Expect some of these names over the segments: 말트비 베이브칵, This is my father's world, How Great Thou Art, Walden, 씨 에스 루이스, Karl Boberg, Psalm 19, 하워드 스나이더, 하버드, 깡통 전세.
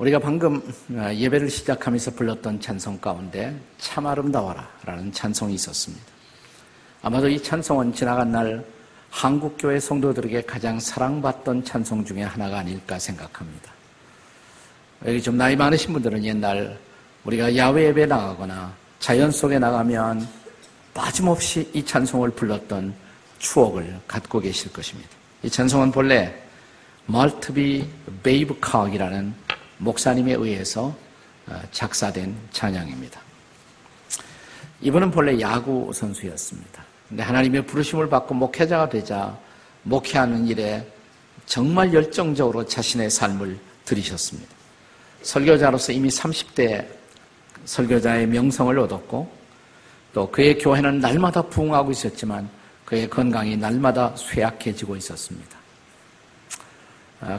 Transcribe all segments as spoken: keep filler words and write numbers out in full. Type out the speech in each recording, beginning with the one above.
우리가 방금 예배를 시작하면서 불렀던 찬송 가운데 참 아름다워라 라는 찬송이 있었습니다. 아마도 이 찬송은 지나간 날 한국교회 성도들에게 가장 사랑받던 찬송 중에 하나가 아닐까 생각합니다. 여기 좀 나이 많으신 분들은 옛날 우리가 야외 예배 나가거나 자연 속에 나가면 빠짐없이 이 찬송을 불렀던 추억을 갖고 계실 것입니다. 이 찬송은 본래 말트비 베이브칵이라는 목사님에 의해서 작사된 찬양입니다. 이분은 본래 야구 선수였습니다. 그런데 하나님의 부르심을 받고 목회자가 되자 목회하는 일에 정말 열정적으로 자신의 삶을 들이셨습니다. 설교자로서 이미 삼십 대 설교자의 명성을 얻었고 또 그의 교회는 날마다 부흥하고 있었지만 그의 건강이 날마다 쇠약해지고 있었습니다.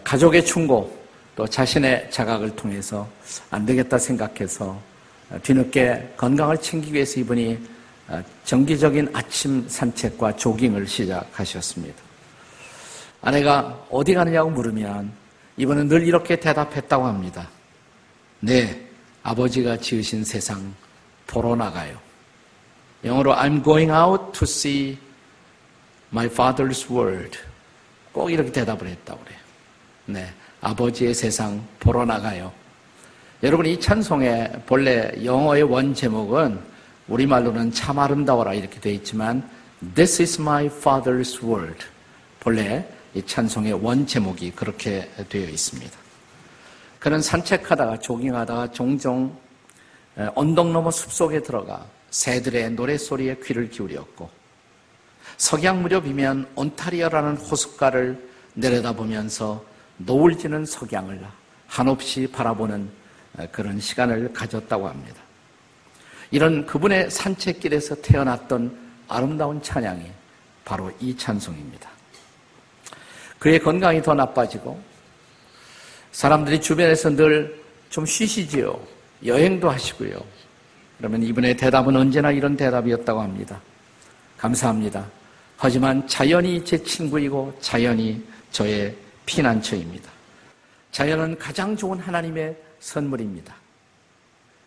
가족의 충고 또 자신의 자각을 통해서 안 되겠다 생각해서 뒤늦게 건강을 챙기기 위해서 이분이 정기적인 아침 산책과 조깅을 시작하셨습니다. 아내가 어디 가느냐고 물으면 이분은 늘 이렇게 대답했다고 합니다. 네, 아버지가 지으신 세상 보러 나가요. 영어로 I'm going out to see my father's world. 꼭 이렇게 대답을 했다고 그래요. 네. 아버지의 세상 보러 나가요. 여러분, 이 찬송의 본래 영어의 원 제목은 우리말로는 참 아름다워라 이렇게 되어 있지만 This is my father's world. 본래 이 찬송의 원 제목이 그렇게 되어 있습니다. 그는 산책하다가 조깅하다가 종종 언덕 너머 숲속에 들어가 새들의 노랫소리에 귀를 기울였고 석양 무렵이면 온타리오라는 호숫가를 내려다보면서 노을 지는 석양을 한없이 바라보는 그런 시간을 가졌다고 합니다. 이런 그분의 산책길에서 태어났던 아름다운 찬양이 바로 이 찬송입니다. 그의 건강이 더 나빠지고 사람들이 주변에서 늘 좀 쉬시지요. 여행도 하시고요. 그러면 이분의 대답은 언제나 이런 대답이었다고 합니다. 감사합니다. 하지만 자연이 제 친구이고 자연이 저의 피난처입니다. 자연은 가장 좋은 하나님의 선물입니다.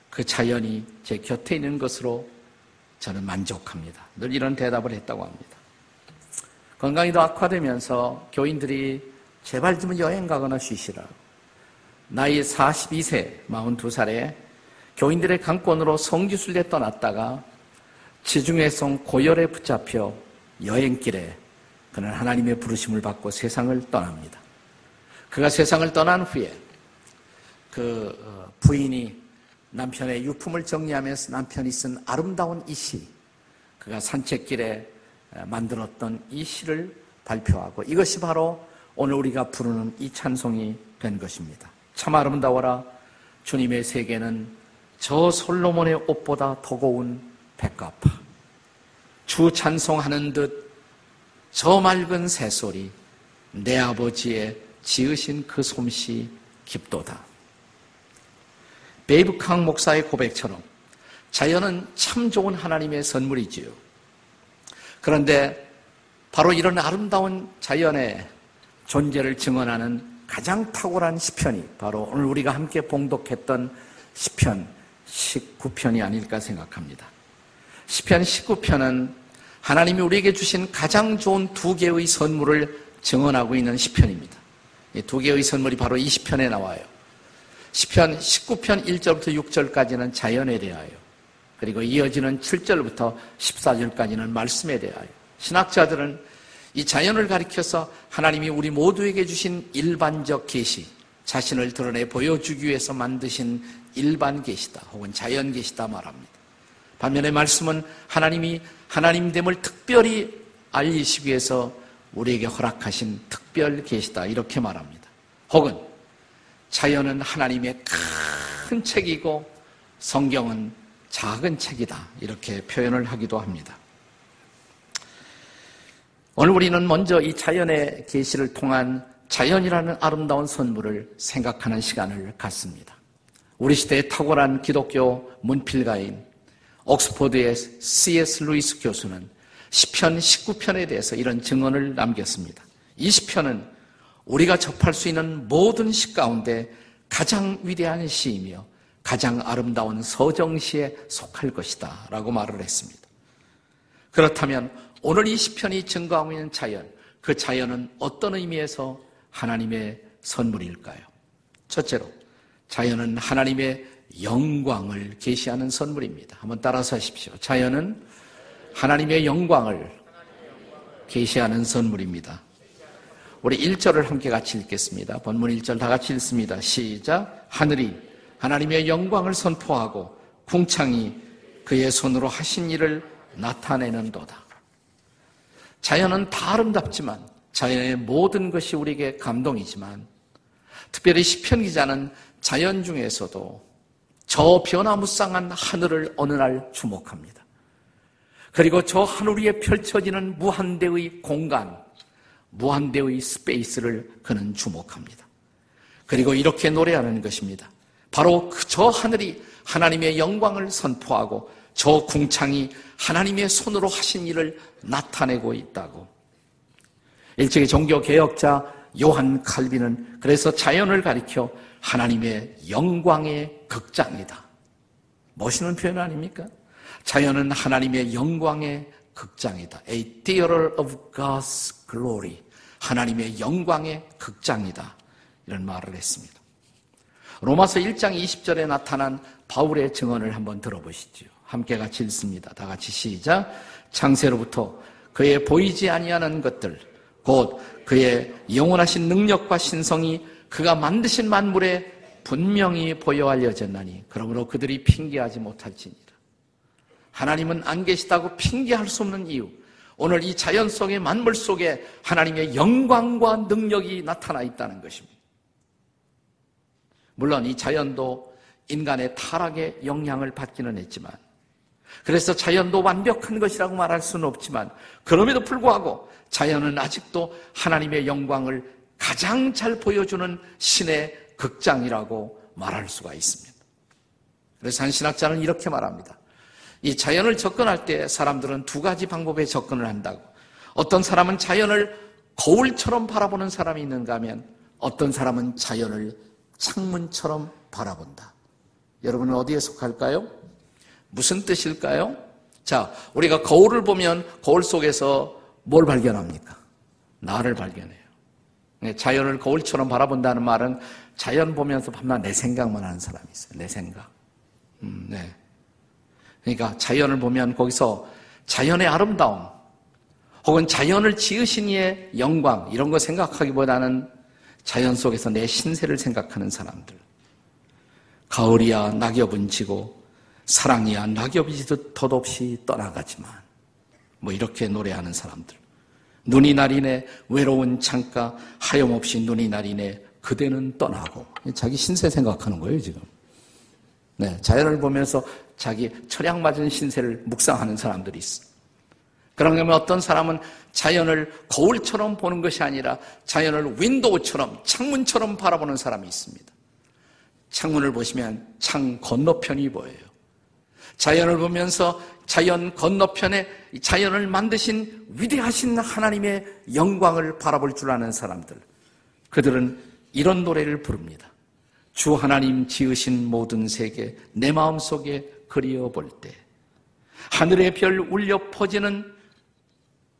그 자연이 제 곁에 있는 것으로 저는 만족합니다. 늘 이런 대답을 했다고 합니다. 건강이 더 악화되면서 교인들이 제발 좀 여행 가거나 쉬시라. 나이 사십이 세, 마흔두 살에 교인들의 강권으로 성지순례 떠났다가 지중해성 고열에 붙잡혀 여행길에 그는 하나님의 부르심을 받고 세상을 떠납니다. 그가 세상을 떠난 후에 그 부인이 남편의 유품을 정리하면서 남편이 쓴 아름다운 이 시, 그가 산책길에 만들었던 이 시를 발표하고 이것이 바로 오늘 우리가 부르는 이 찬송이 된 것입니다. 참 아름다워라, 주님의 세계는 저 솔로몬의 옷보다 더 고운 백합화, 주 찬송하는 듯 저 맑은 새소리, 내 아버지의 지으신 그 솜씨 깊도다. 베이브칵 목사의 고백처럼 자연은 참 좋은 하나님의 선물이지요. 그런데 바로 이런 아름다운 자연의 존재를 증언하는 가장 탁월한 시편이 바로 오늘 우리가 함께 봉독했던 시편 십구 편이 아닐까 생각합니다. 시편 십구 편은 하나님이 우리에게 주신 가장 좋은 두 개의 선물을 증언하고 있는 시편입니다. 두 개의 선물이 바로 이 시편에 나와요. 시편 십구 편 일 절부터 육 절까지는 자연에 대하여, 그리고 이어지는 칠 절부터 십사 절까지는 말씀에 대하여. 신학자들은 이 자연을 가리켜서 하나님이 우리 모두에게 주신 일반적 계시, 자신을 드러내 보여주기 위해서 만드신 일반 계시다 혹은 자연 계시다 말합니다. 반면에 말씀은 하나님이 하나님됨을 특별히 알리시기 위해서 우리에게 허락하신 특별 계시다 이렇게 말합니다. 혹은 자연은 하나님의 큰 책이고 성경은 작은 책이다 이렇게 표현을 하기도 합니다. 오늘 우리는 먼저 이 자연의 계시를 통한 자연이라는 아름다운 선물을 생각하는 시간을 갖습니다. 우리 시대의 탁월한 기독교 문필가인 옥스포드의 씨 에스 루이스 교수는 시편 십구 편에 대해서 이런 증언을 남겼습니다. 이 시편은 우리가 접할 수 있는 모든 시 가운데 가장 위대한 시이며 가장 아름다운 서정시에 속할 것이다 라고 말을 했습니다. 그렇다면 오늘 이 시편이 증거하고 있는 자연, 그 자연은 어떤 의미에서 하나님의 선물일까요? 첫째로 자연은 하나님의 영광을 계시하는 선물입니다. 한번 따라서 하십시오. 자연은 하나님의 영광을 계시하는 선물입니다. 우리 일 절을 함께 같이 읽겠습니다. 본문 일 절 다 같이 읽습니다. 시작. 하늘이 하나님의 영광을 선포하고 궁창이 그의 손으로 하신 일을 나타내는도다. 자연은 다 아름답지만 자연의 모든 것이 우리에게 감동이지만 특별히 시편 기자는 자연 중에서도 저 변화무쌍한 하늘을 어느 날 주목합니다. 그리고 저 하늘 위에 펼쳐지는 무한대의 공간, 무한대의 스페이스를 그는 주목합니다. 그리고 이렇게 노래하는 것입니다. 바로 저 하늘이 하나님의 영광을 선포하고 저 궁창이 하나님의 손으로 하신 일을 나타내고 있다고. 일찍의 종교개혁자 요한 칼빈은 그래서 자연을 가리켜 하나님의 영광의 극장이다. 멋있는 표현 아닙니까? 자연은 하나님의 영광의 극장이다. A theater of God's glory. 하나님의 영광의 극장이다. 이런 말을 했습니다. 로마서 일 장 이십 절에 나타난 바울의 증언을 한번 들어보시죠. 함께 같이 읽습니다. 다 같이 시작. 창세로부터 그의 보이지 아니하는 것들, 곧 그의 영원하신 능력과 신성이 그가 만드신 만물에 분명히 보여 알려졌나니 그러므로 그들이 핑계하지 못할지니라. 하나님은 안 계시다고 핑계할 수 없는 이유, 오늘 이 자연 속의 만물 속에 하나님의 영광과 능력이 나타나 있다는 것입니다. 물론 이 자연도 인간의 타락에 영향을 받기는 했지만 그래서 자연도 완벽한 것이라고 말할 수는 없지만 그럼에도 불구하고 자연은 아직도 하나님의 영광을 가장 잘 보여주는 신의 극장이라고 말할 수가 있습니다. 그래서 한 신학자는 이렇게 말합니다. 이 자연을 접근할 때 사람들은 두 가지 방법에 접근을 한다고. 어떤 사람은 자연을 거울처럼 바라보는 사람이 있는가 하면 어떤 사람은 자연을 창문처럼 바라본다. 여러분은 어디에 속할까요? 무슨 뜻일까요? 자, 우리가 거울을 보면 거울 속에서 뭘 발견합니까? 나를 발견해요. 자연을 거울처럼 바라본다는 말은 자연 보면서 밤낮 내 생각만 하는 사람이 있어요. 내 생각. 음, 네. 그러니까 자연을 보면 거기서 자연의 아름다움 혹은 자연을 지으신 이의 영광 이런 거 생각하기보다는 자연 속에서 내 신세를 생각하는 사람들. 가을이야 낙엽은 지고 사랑이야 낙엽이 지듯 덧없이 떠나가지만 뭐 이렇게 노래하는 사람들. 눈이 나리네 외로운 창가 하염없이 눈이 나리네 그대는 떠나고. 자기 신세 생각하는 거예요 지금. 네, 자연을 보면서 자기 철양 맞은 신세를 묵상하는 사람들이 있어. 그러면 어떤 사람은 자연을 거울처럼 보는 것이 아니라 자연을 윈도우처럼 창문처럼 바라보는 사람이 있습니다. 창문을 보시면 창 건너편이 보여요. 자연을 보면서 자연 건너편에 자연을 만드신 위대하신 하나님의 영광을 바라볼 줄 아는 사람들. 그들은 이런 노래를 부릅니다. 주 하나님 지으신 모든 세계 내 마음속에 그리워볼 때 하늘의 별 울려 퍼지는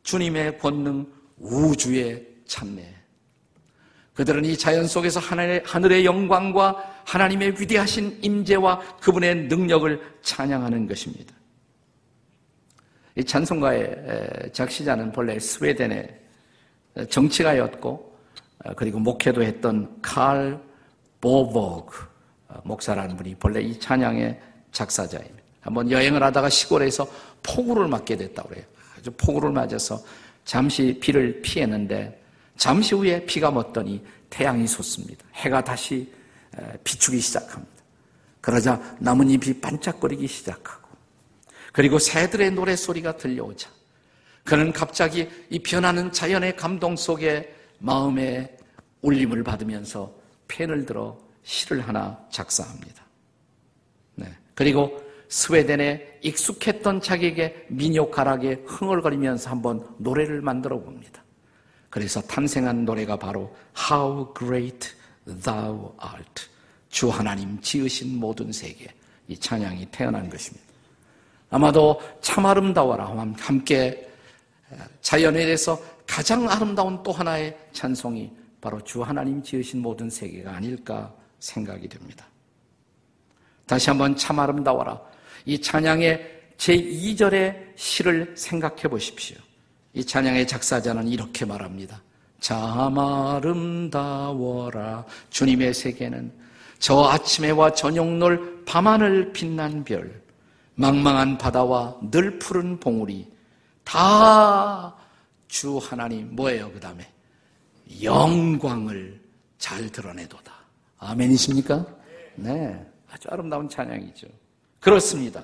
주님의 권능 우주의 참내. 그들은 이 자연 속에서 하늘의, 하늘의 영광과 하나님의 위대하신 임재와 그분의 능력을 찬양하는 것입니다. 이 찬송가의 작시자는 본래 스웨덴의 정치가였고 그리고 목회도 했던 칼 보버그 목사라는 분이 본래 이 찬양의 작사자입니다. 한번 여행을 하다가 시골에서 폭우를 맞게 됐다고 그래요. 아주 폭우를 맞아서 잠시 비를 피했는데 잠시 후에 비가 멎더니 태양이 솟습니다. 해가 다시 비추기 시작합니다. 그러자 나뭇잎이 반짝거리기 시작하고 그리고 새들의 노래소리가 들려오자 그는 갑자기 이 변하는 자연의 감동 속에 마음의 울림을 받으면서 펜을 들어 시를 하나 작사합니다. 네. 그리고 스웨덴에 익숙했던 자기에게 민요가락에 흥얼거리면서 한번 노래를 만들어 봅니다. 그래서 탄생한 노래가 바로 How Great Thou Art. 주 하나님 지으신 모든 세계, 이 찬양이 태어난 것입니다. 아마도 참 아름다워라 함께 자연에 대해서 가장 아름다운 또 하나의 찬송이 바로 주 하나님 지으신 모든 세계가 아닐까 생각이 됩니다. 다시 한번 참 아름다워라, 이 찬양의 제이 절의 시를 생각해 보십시오. 이 찬양의 작사자는 이렇게 말합니다. 참 아름다워라 주님의 세계는 저 아침해와 저녁놀 밤하늘 빛난 별, 망망한 바다와 늘 푸른 봉우리, 다 주 하나님 뭐예요? 그 다음에 영광을 잘 드러내도다. 아멘이십니까? 네, 아주 아름다운 찬양이죠. 그렇습니다.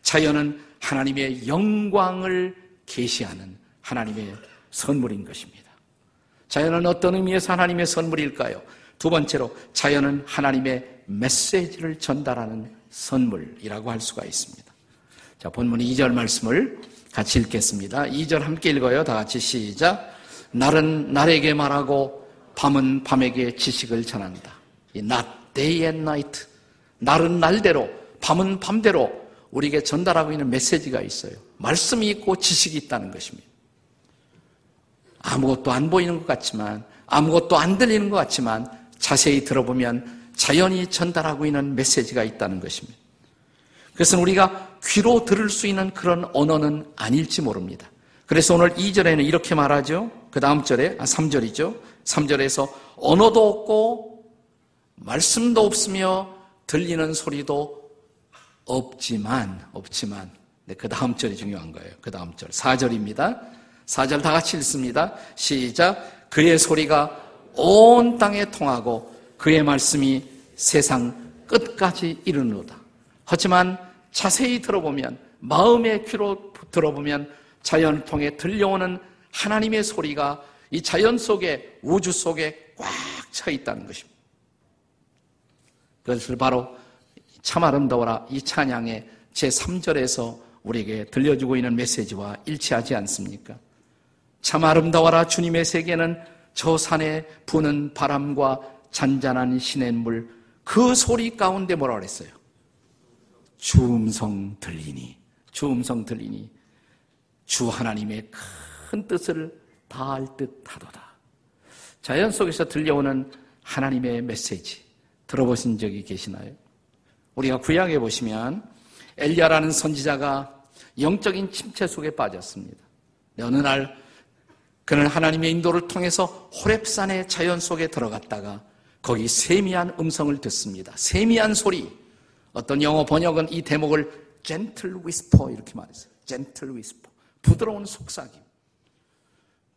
자연은 하나님의 영광을 계시하는 하나님의 선물인 것입니다. 자연은 어떤 의미에서 하나님의 선물일까요? 두 번째로 자연은 하나님의 메시지를 전달하는 선물이라고 할 수가 있습니다. 자, 본문 이 절 말씀을 같이 읽겠습니다. 이 절 함께 읽어요. 다 같이 시작. 날은 날에게 말하고 밤은 밤에게 지식을 전한다. 이 낮, day and night. 날은 날대로, 밤은 밤대로 우리에게 전달하고 있는 메시지가 있어요. 말씀이 있고 지식이 있다는 것입니다. 아무것도 안 보이는 것 같지만, 아무것도 안 들리는 것 같지만 자세히 들어보면 자연이 전달하고 있는 메시지가 있다는 것입니다. 그것은 우리가 귀로 들을 수 있는 그런 언어는 아닐지 모릅니다. 그래서 오늘 이 절에는 이렇게 말하죠. 그 다음 절에, 아, 삼 절이죠. 삼 절에서 언어도 없고 말씀도 없으며 들리는 소리도 없지만, 없지만, 네, 그 다음 절이 중요한 거예요. 그 다음 절, 사 절입니다. 사 절 다 같이 읽습니다. 시작. 그의 소리가 온 땅에 통하고 그의 말씀이 세상 끝까지 이르노다. 하지만 자세히 들어보면, 마음의 귀로 들어보면 자연을 통해 들려오는 하나님의 소리가 이 자연 속에, 우주 속에 꽉 차 있다는 것입니다. 그것을 바로 참 아름다워라 이 찬양의 제삼 절에서 우리에게 들려주고 있는 메시지와 일치하지 않습니까? 참 아름다워라 주님의 세계는 저 산에 부는 바람과 잔잔한 시냇물, 그 소리 가운데 뭐라고 그랬어요? 주 음성 들리니, 주 음성 들리니 주 하나님의 큰 뜻을 다할 듯 하도다. 자연 속에서 들려오는 하나님의 메시지 들어보신 적이 계시나요? 우리가 구약에 보시면 엘리야라는 선지자가 영적인 침체 속에 빠졌습니다. 어느 날 그는 하나님의 인도를 통해서 호렙산의 자연 속에 들어갔다가 거기 세미한 음성을 듣습니다. 세미한 소리. 어떤 영어 번역은 이 대목을 gentle whisper 이렇게 말했어요. gentle whisper. 부드러운 속삭임.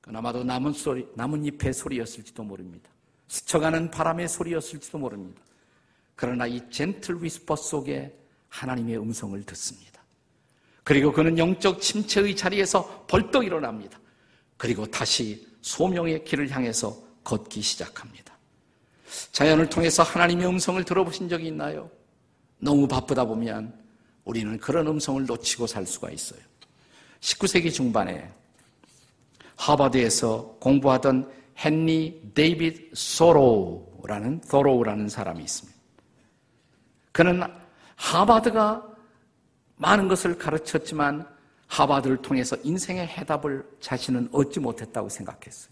그나마도 나뭇 소리, 나뭇잎의 소리였을지도 모릅니다. 스쳐가는 바람의 소리였을지도 모릅니다. 그러나 이 gentle whisper 속에 하나님의 음성을 듣습니다. 그리고 그는 영적 침체의 자리에서 벌떡 일어납니다. 그리고 다시 소명의 길을 향해서 걷기 시작합니다. 자연을 통해서 하나님의 음성을 들어보신 적이 있나요? 너무 바쁘다 보면 우리는 그런 음성을 놓치고 살 수가 있어요. 십구 세기 중반에 하버드에서 공부하던 헨리 데이빗 소로우라는, 소로우라는 사람이 있습니다. 그는 하버드가 많은 것을 가르쳤지만 하버드를 통해서 인생의 해답을 자신은 얻지 못했다고 생각했어요.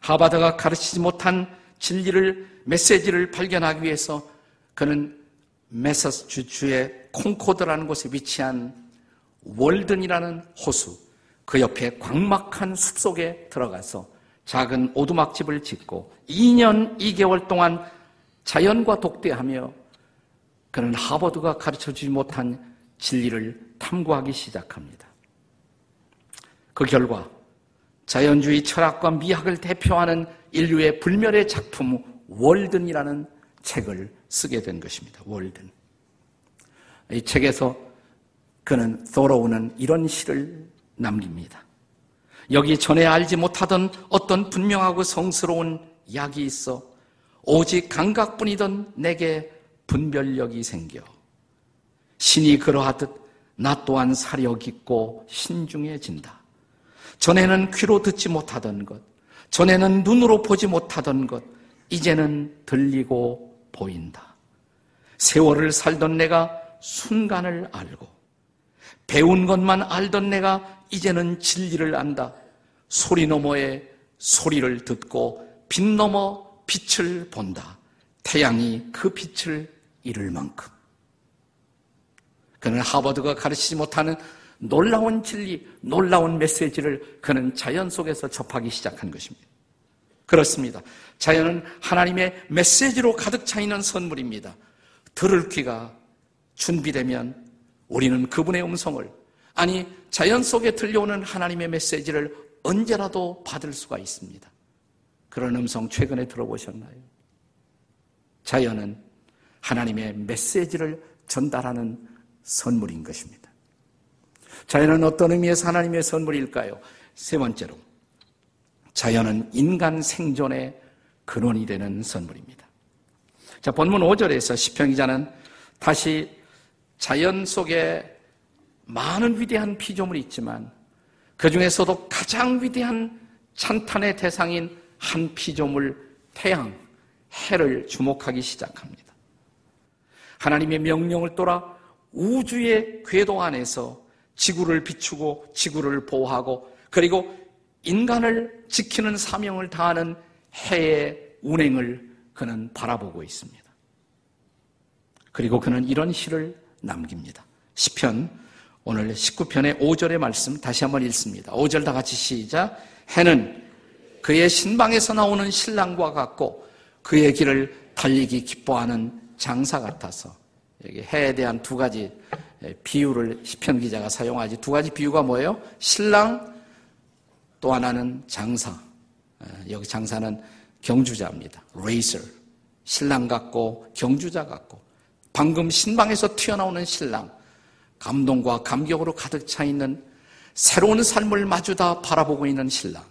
하버드가 가르치지 못한 진리를, 메시지를 발견하기 위해서 그는 매사추세츠주의 콩코드라는 곳에 위치한 월든이라는 호수, 그 옆에 광막한 숲속에 들어가서 작은 오두막집을 짓고 이 년 이 개월 동안 자연과 독대하며 그는 하버드가 가르쳐주지 못한 진리를 탐구하기 시작합니다. 그 결과 자연주의 철학과 미학을 대표하는 인류의 불멸의 작품 월든이라는 책을 쓰게 된 것입니다. 월든. 이 책에서 그는, 소로우는 이런 시를 남깁니다. 여기 전에 알지 못하던 어떤 분명하고 성스러운 약이 있어 오직 감각뿐이던 내게 분별력이 생겨 신이 그러하듯 나 또한 사려 깊고 신중해진다. 전에는 귀로 듣지 못하던 것, 전에는 눈으로 보지 못하던 것, 이제는 들리고 보인다. 세월을 살던 내가 순간을 알고 배운 것만 알던 내가 이제는 진리를 안다. 소리 너머의 소리를 듣고 빛 너머 빛을 본다. 태양이 그 빛을 잃을 만큼. 그는 하버드가 가르치지 못하는 놀라운 진리, 놀라운 메시지를 그는 자연 속에서 접하기 시작한 것입니다. 그렇습니다. 자연은 하나님의 메시지로 가득 차 있는 선물입니다. 들을 귀가 준비되면 우리는 그분의 음성을, 아니 자연 속에 들려오는 하나님의 메시지를 언제라도 받을 수가 있습니다. 그런 음성 최근에 들어보셨나요? 자연은 하나님의 메시지를 전달하는 선물인 것입니다. 자연은 어떤 의미에서 하나님의 선물일까요? 세 번째로, 자연은 인간 생존의 근원이 되는 선물입니다. 자, 본문 오 절에서 시편 기자는 다시 자연 속에 많은 위대한 피조물이 있지만 그 중에서도 가장 위대한 찬탄의 대상인 한 피조물 태양, 해를 주목하기 시작합니다. 하나님의 명령을 따라 우주의 궤도 안에서 지구를 비추고 지구를 보호하고 그리고 인간을 지키는 사명을 다하는 해의 운행을 그는 바라보고 있습니다. 그리고 그는 이런 시를 남깁니다. 시편 오늘 십구 편의 오 절의 말씀 다시 한번 읽습니다. 오 절 다 같이 시작. 해는 그의 신방에서 나오는 신랑과 같고 그의 길을 달리기 기뻐하는 장사 같아서. 여기 해에 대한 두 가지 비유를 시편 기자가 사용하지. 두 가지 비유가 뭐예요? 신랑, 또 하나는 장사. 여기 장사는 경주자입니다. 레이서. 신랑 같고 경주자 같고. 방금 신방에서 튀어나오는 신랑, 감동과 감격으로 가득 차 있는 새로운 삶을 마주 다 바라보고 있는 신랑,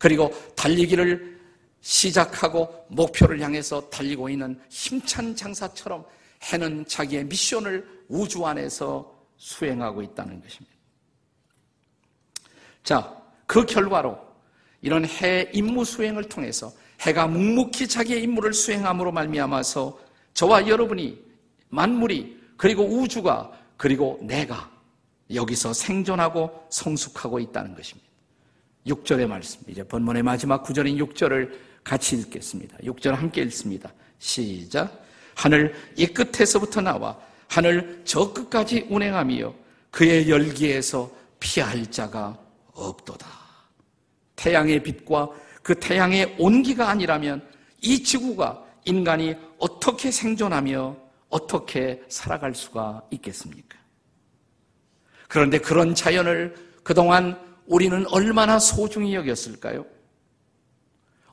그리고 달리기를 시작하고 목표를 향해서 달리고 있는 힘찬 장사처럼 해는 자기의 미션을 우주 안에서 수행하고 있다는 것입니다. 자, 그 결과로 이런 해의 임무 수행을 통해서 해가 묵묵히 자기의 임무를 수행함으로 말미암아서 저와 여러분이, 만물이, 그리고 우주가, 그리고 내가 여기서 생존하고 성숙하고 있다는 것입니다. 육 절의 말씀, 이제 본문의 마지막 구 절인 육 절을 같이 읽겠습니다. 육 절 함께 읽습니다. 시작. 하늘 이 끝에서부터 나와 하늘 저 끝까지 운행하며 그의 열기에서 피할 자가 없도다. 태양의 빛과 그 태양의 온기가 아니라면 이 지구가, 인간이 어떻게 생존하며 어떻게 살아갈 수가 있겠습니까? 그런데 그런 자연을 그동안 우리는 얼마나 소중히 여겼을까요?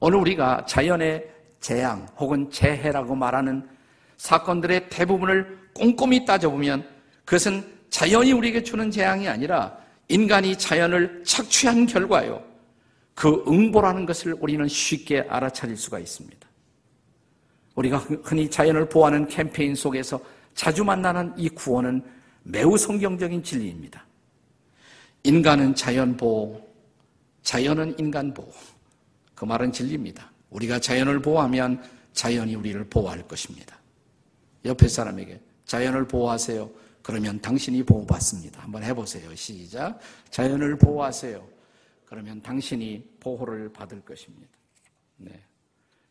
오늘 우리가 자연의 재앙 혹은 재해라고 말하는 사건들의 대부분을 꼼꼼히 따져보면 그것은 자연이 우리에게 주는 재앙이 아니라 인간이 자연을 착취한 결과요. 그 응보라는 것을 우리는 쉽게 알아차릴 수가 있습니다. 우리가 흔히 자연을 보호하는 캠페인 속에서 자주 만나는 이 구원은 매우 성경적인 진리입니다. 인간은 자연 보호, 자연은 인간 보호. 그 말은 진리입니다. 우리가 자연을 보호하면 자연이 우리를 보호할 것입니다. 옆에 사람에게 자연을 보호하세요. 그러면 당신이 보호받습니다. 한번 해보세요. 시작. 자연을 보호하세요. 그러면 당신이 보호를 받을 것입니다. 네.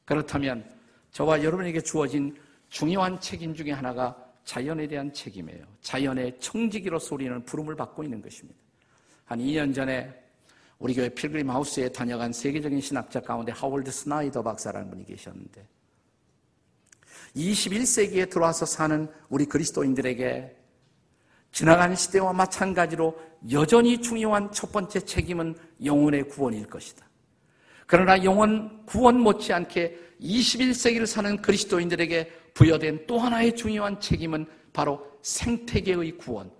그렇다면 저와 여러분에게 주어진 중요한 책임 중에 하나가 자연에 대한 책임이에요. 자연의 청지기로서 우리는 부름을 받고 있는 것입니다. 한 이 년 전에 우리 교회 필그림 하우스에 다녀간 세계적인 신학자 가운데 하워드 스나이더 박사라는 분이 계셨는데, 이십일 세기에 들어와서 사는 우리 그리스도인들에게 지나간 시대와 마찬가지로 여전히 중요한 첫 번째 책임은 영혼의 구원일 것이다. 그러나 영혼 구원 못지않게 이십일 세기를 사는 그리스도인들에게 부여된 또 하나의 중요한 책임은 바로 생태계의 구원,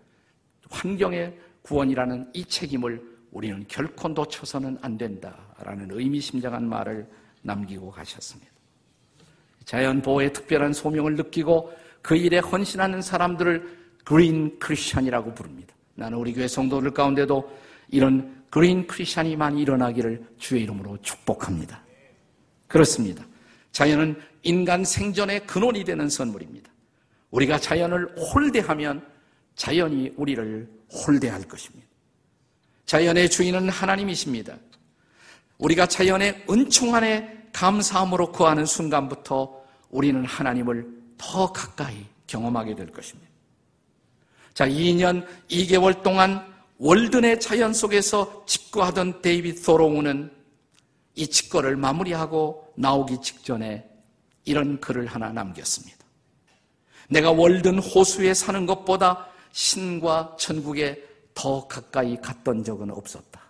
환경의 구원이라는 이 책임을 우리는 결코 놓쳐서는 안 된다라는 의미심장한 말을 남기고 가셨습니다. 자연 보호의 특별한 소명을 느끼고 그 일에 헌신하는 사람들을 그린 크리스천이라고 부릅니다. 나는 우리 교회 성도들 가운데도 이런 그린 크리스천이 많이 일어나기를 주의 이름으로 축복합니다. 그렇습니다. 자연은 인간 생존의 근원이 되는 선물입니다. 우리가 자연을 홀대하면 자연이 우리를 홀대할 것입니다. 자연의 주인은 하나님이십니다. 우리가 자연의 은총 안에 감사함으로 거하는 순간부터 우리는 하나님을 더 가까이 경험하게 될 것입니다. 자, 이 년 이 개월 동안 월든의 자연 속에서 직거하던 데이빗 소로우는 이 직거를 마무리하고 나오기 직전에 이런 글을 하나 남겼습니다. 내가 월든 호수에 사는 것보다 신과 천국에 더 가까이 갔던 적은 없었다.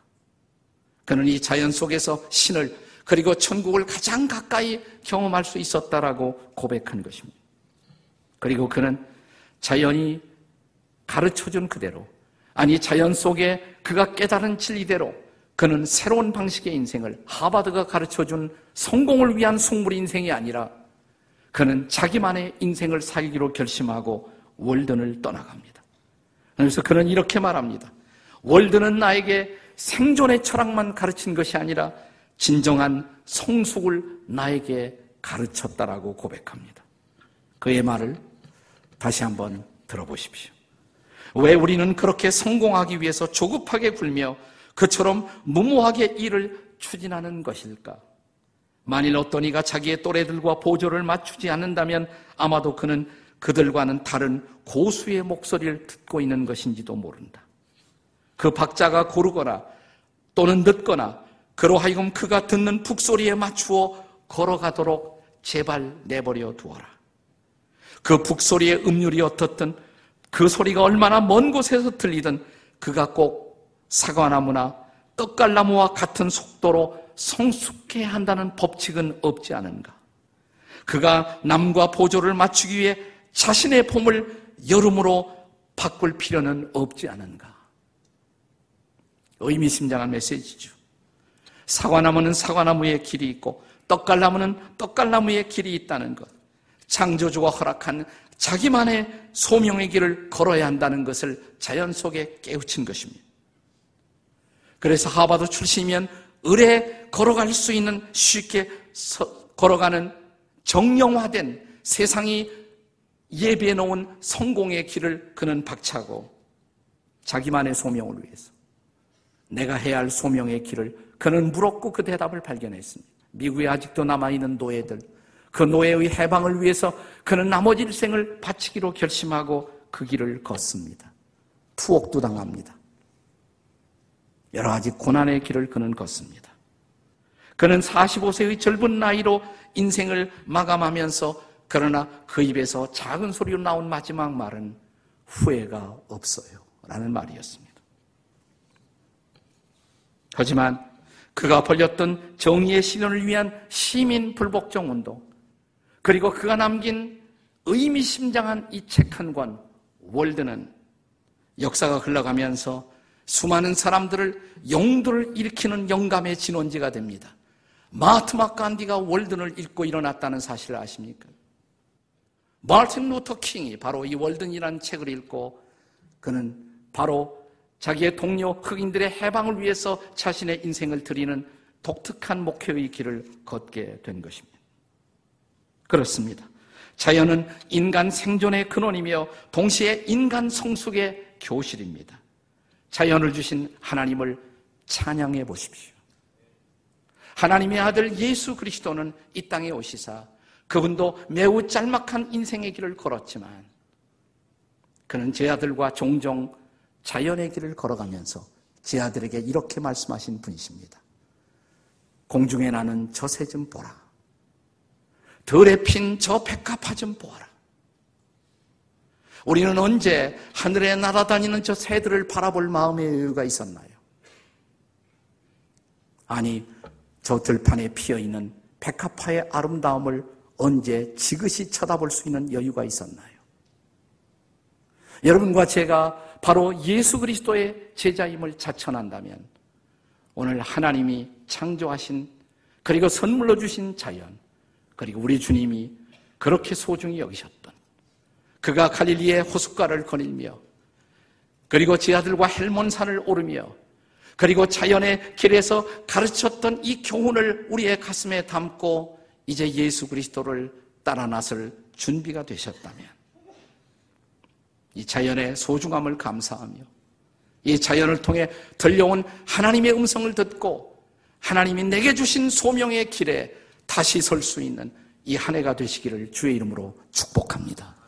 그는 이 자연 속에서 신을 그리고 천국을 가장 가까이 경험할 수 있었다라고 고백한 것입니다. 그리고 그는 자연이 가르쳐준 그대로, 아니 자연 속에 그가 깨달은 진리대로 그는 새로운 방식의 인생을, 하버드가 가르쳐준 성공을 위한 속물 인생이 아니라 그는 자기만의 인생을 살기로 결심하고 월든을 떠나갑니다. 그래서 그는 이렇게 말합니다. 월든은 나에게 생존의 철학만 가르친 것이 아니라 진정한 성숙을 나에게 가르쳤다라고 고백합니다. 그의 말을 다시 한번 들어보십시오. 왜 우리는 그렇게 성공하기 위해서 조급하게 굴며 그처럼 무모하게 일을 추진하는 것일까? 만일 어떤 이가 자기의 또래들과 보조를 맞추지 않는다면 아마도 그는 그들과는 다른 고수의 목소리를 듣고 있는 것인지도 모른다. 그 박자가 고르거나 또는 늦거나 그로하여금 그가 듣는 북소리에 맞추어 걸어가도록 제발 내버려 두어라. 그 북소리의 음률이 어떻든 그 소리가 얼마나 먼 곳에서 들리든 그가 꼭 사과나무나 떡갈나무와 같은 속도로 성숙해야 한다는 법칙은 없지 않은가. 그가 남과 보조를 맞추기 위해 자신의 봄을 여름으로 바꿀 필요는 없지 않은가. 의미심장한 메시지죠. 사과나무는 사과나무의 길이 있고 떡갈나무는 떡갈나무의 길이 있다는 것, 창조주가 허락한 자기만의 소명의 길을 걸어야 한다는 것을 자연 속에 깨우친 것입니다. 그래서 하버드 출신이면 을에 걸어갈 수 있는, 쉽게 걸어가는 정령화된, 세상이 예비해 놓은 성공의 길을 그는 박차고 자기만의 소명을 위해서 내가 해야 할 소명의 길을 그는 물었고 그 대답을 발견했습니다. 미국에 아직도 남아있는 노예들, 그 노예의 해방을 위해서 그는 나머지 일생을 바치기로 결심하고 그 길을 걷습니다. 투옥도 당합니다. 여러 가지 고난의 길을 그는 걷습니다. 그는 사십오 세의 젊은 나이로 인생을 마감하면서, 그러나 그 입에서 작은 소리로 나온 마지막 말은 후회가 없어요 라는 말이었습니다. 하지만 그가 벌였던 정의의 실현을 위한 시민 불복종 운동, 그리고 그가 남긴 의미심장한 이 책 한 권 월드는 역사가 흘러가면서 수많은 사람들을, 영도를 일으키는 영감의 진원지가 됩니다. 마하트마 간디가 월든을 읽고 일어났다는 사실을 아십니까? 마틴 루터 킹이 바로 이 월든이라는 책을 읽고 그는 바로 자기의 동료 흑인들의 해방을 위해서 자신의 인생을 드리는 독특한 목표의 길을 걷게 된 것입니다. 그렇습니다. 자연은 인간 생존의 근원이며 동시에 인간 성숙의 교실입니다. 자연을 주신 하나님을 찬양해 보십시오. 하나님의 아들 예수 그리스도는 이 땅에 오시사 그분도 매우 짤막한 인생의 길을 걸었지만 그는 제 아들과 종종 자연의 길을 걸어가면서 제 아들에게 이렇게 말씀하신 분이십니다. 공중에 나는 저 새 좀 보라. 들에 핀 저 백합화 좀 보아라. 우리는 언제 하늘에 날아다니는 저 새들을 바라볼 마음의 여유가 있었나요? 아니, 저 들판에 피어있는 백합화의 아름다움을 언제 지그시 쳐다볼 수 있는 여유가 있었나요? 여러분과 제가 바로 예수 그리스도의 제자임을 자천한다면 오늘 하나님이 창조하신, 그리고 선물로 주신 자연, 그리고 우리 주님이 그렇게 소중히 여기셨던, 그가 갈릴리의 호숫가를 거닐며 그리고 제 아들과 헬몬산을 오르며 그리고 자연의 길에서 가르쳤던 이 교훈을 우리의 가슴에 담고 이제 예수 그리스도를 따라 나설 준비가 되셨다면 이 자연의 소중함을 감사하며 이 자연을 통해 들려온 하나님의 음성을 듣고 하나님이 내게 주신 소명의 길에 다시 설 수 있는 이 한 해가 되시기를 주의 이름으로 축복합니다.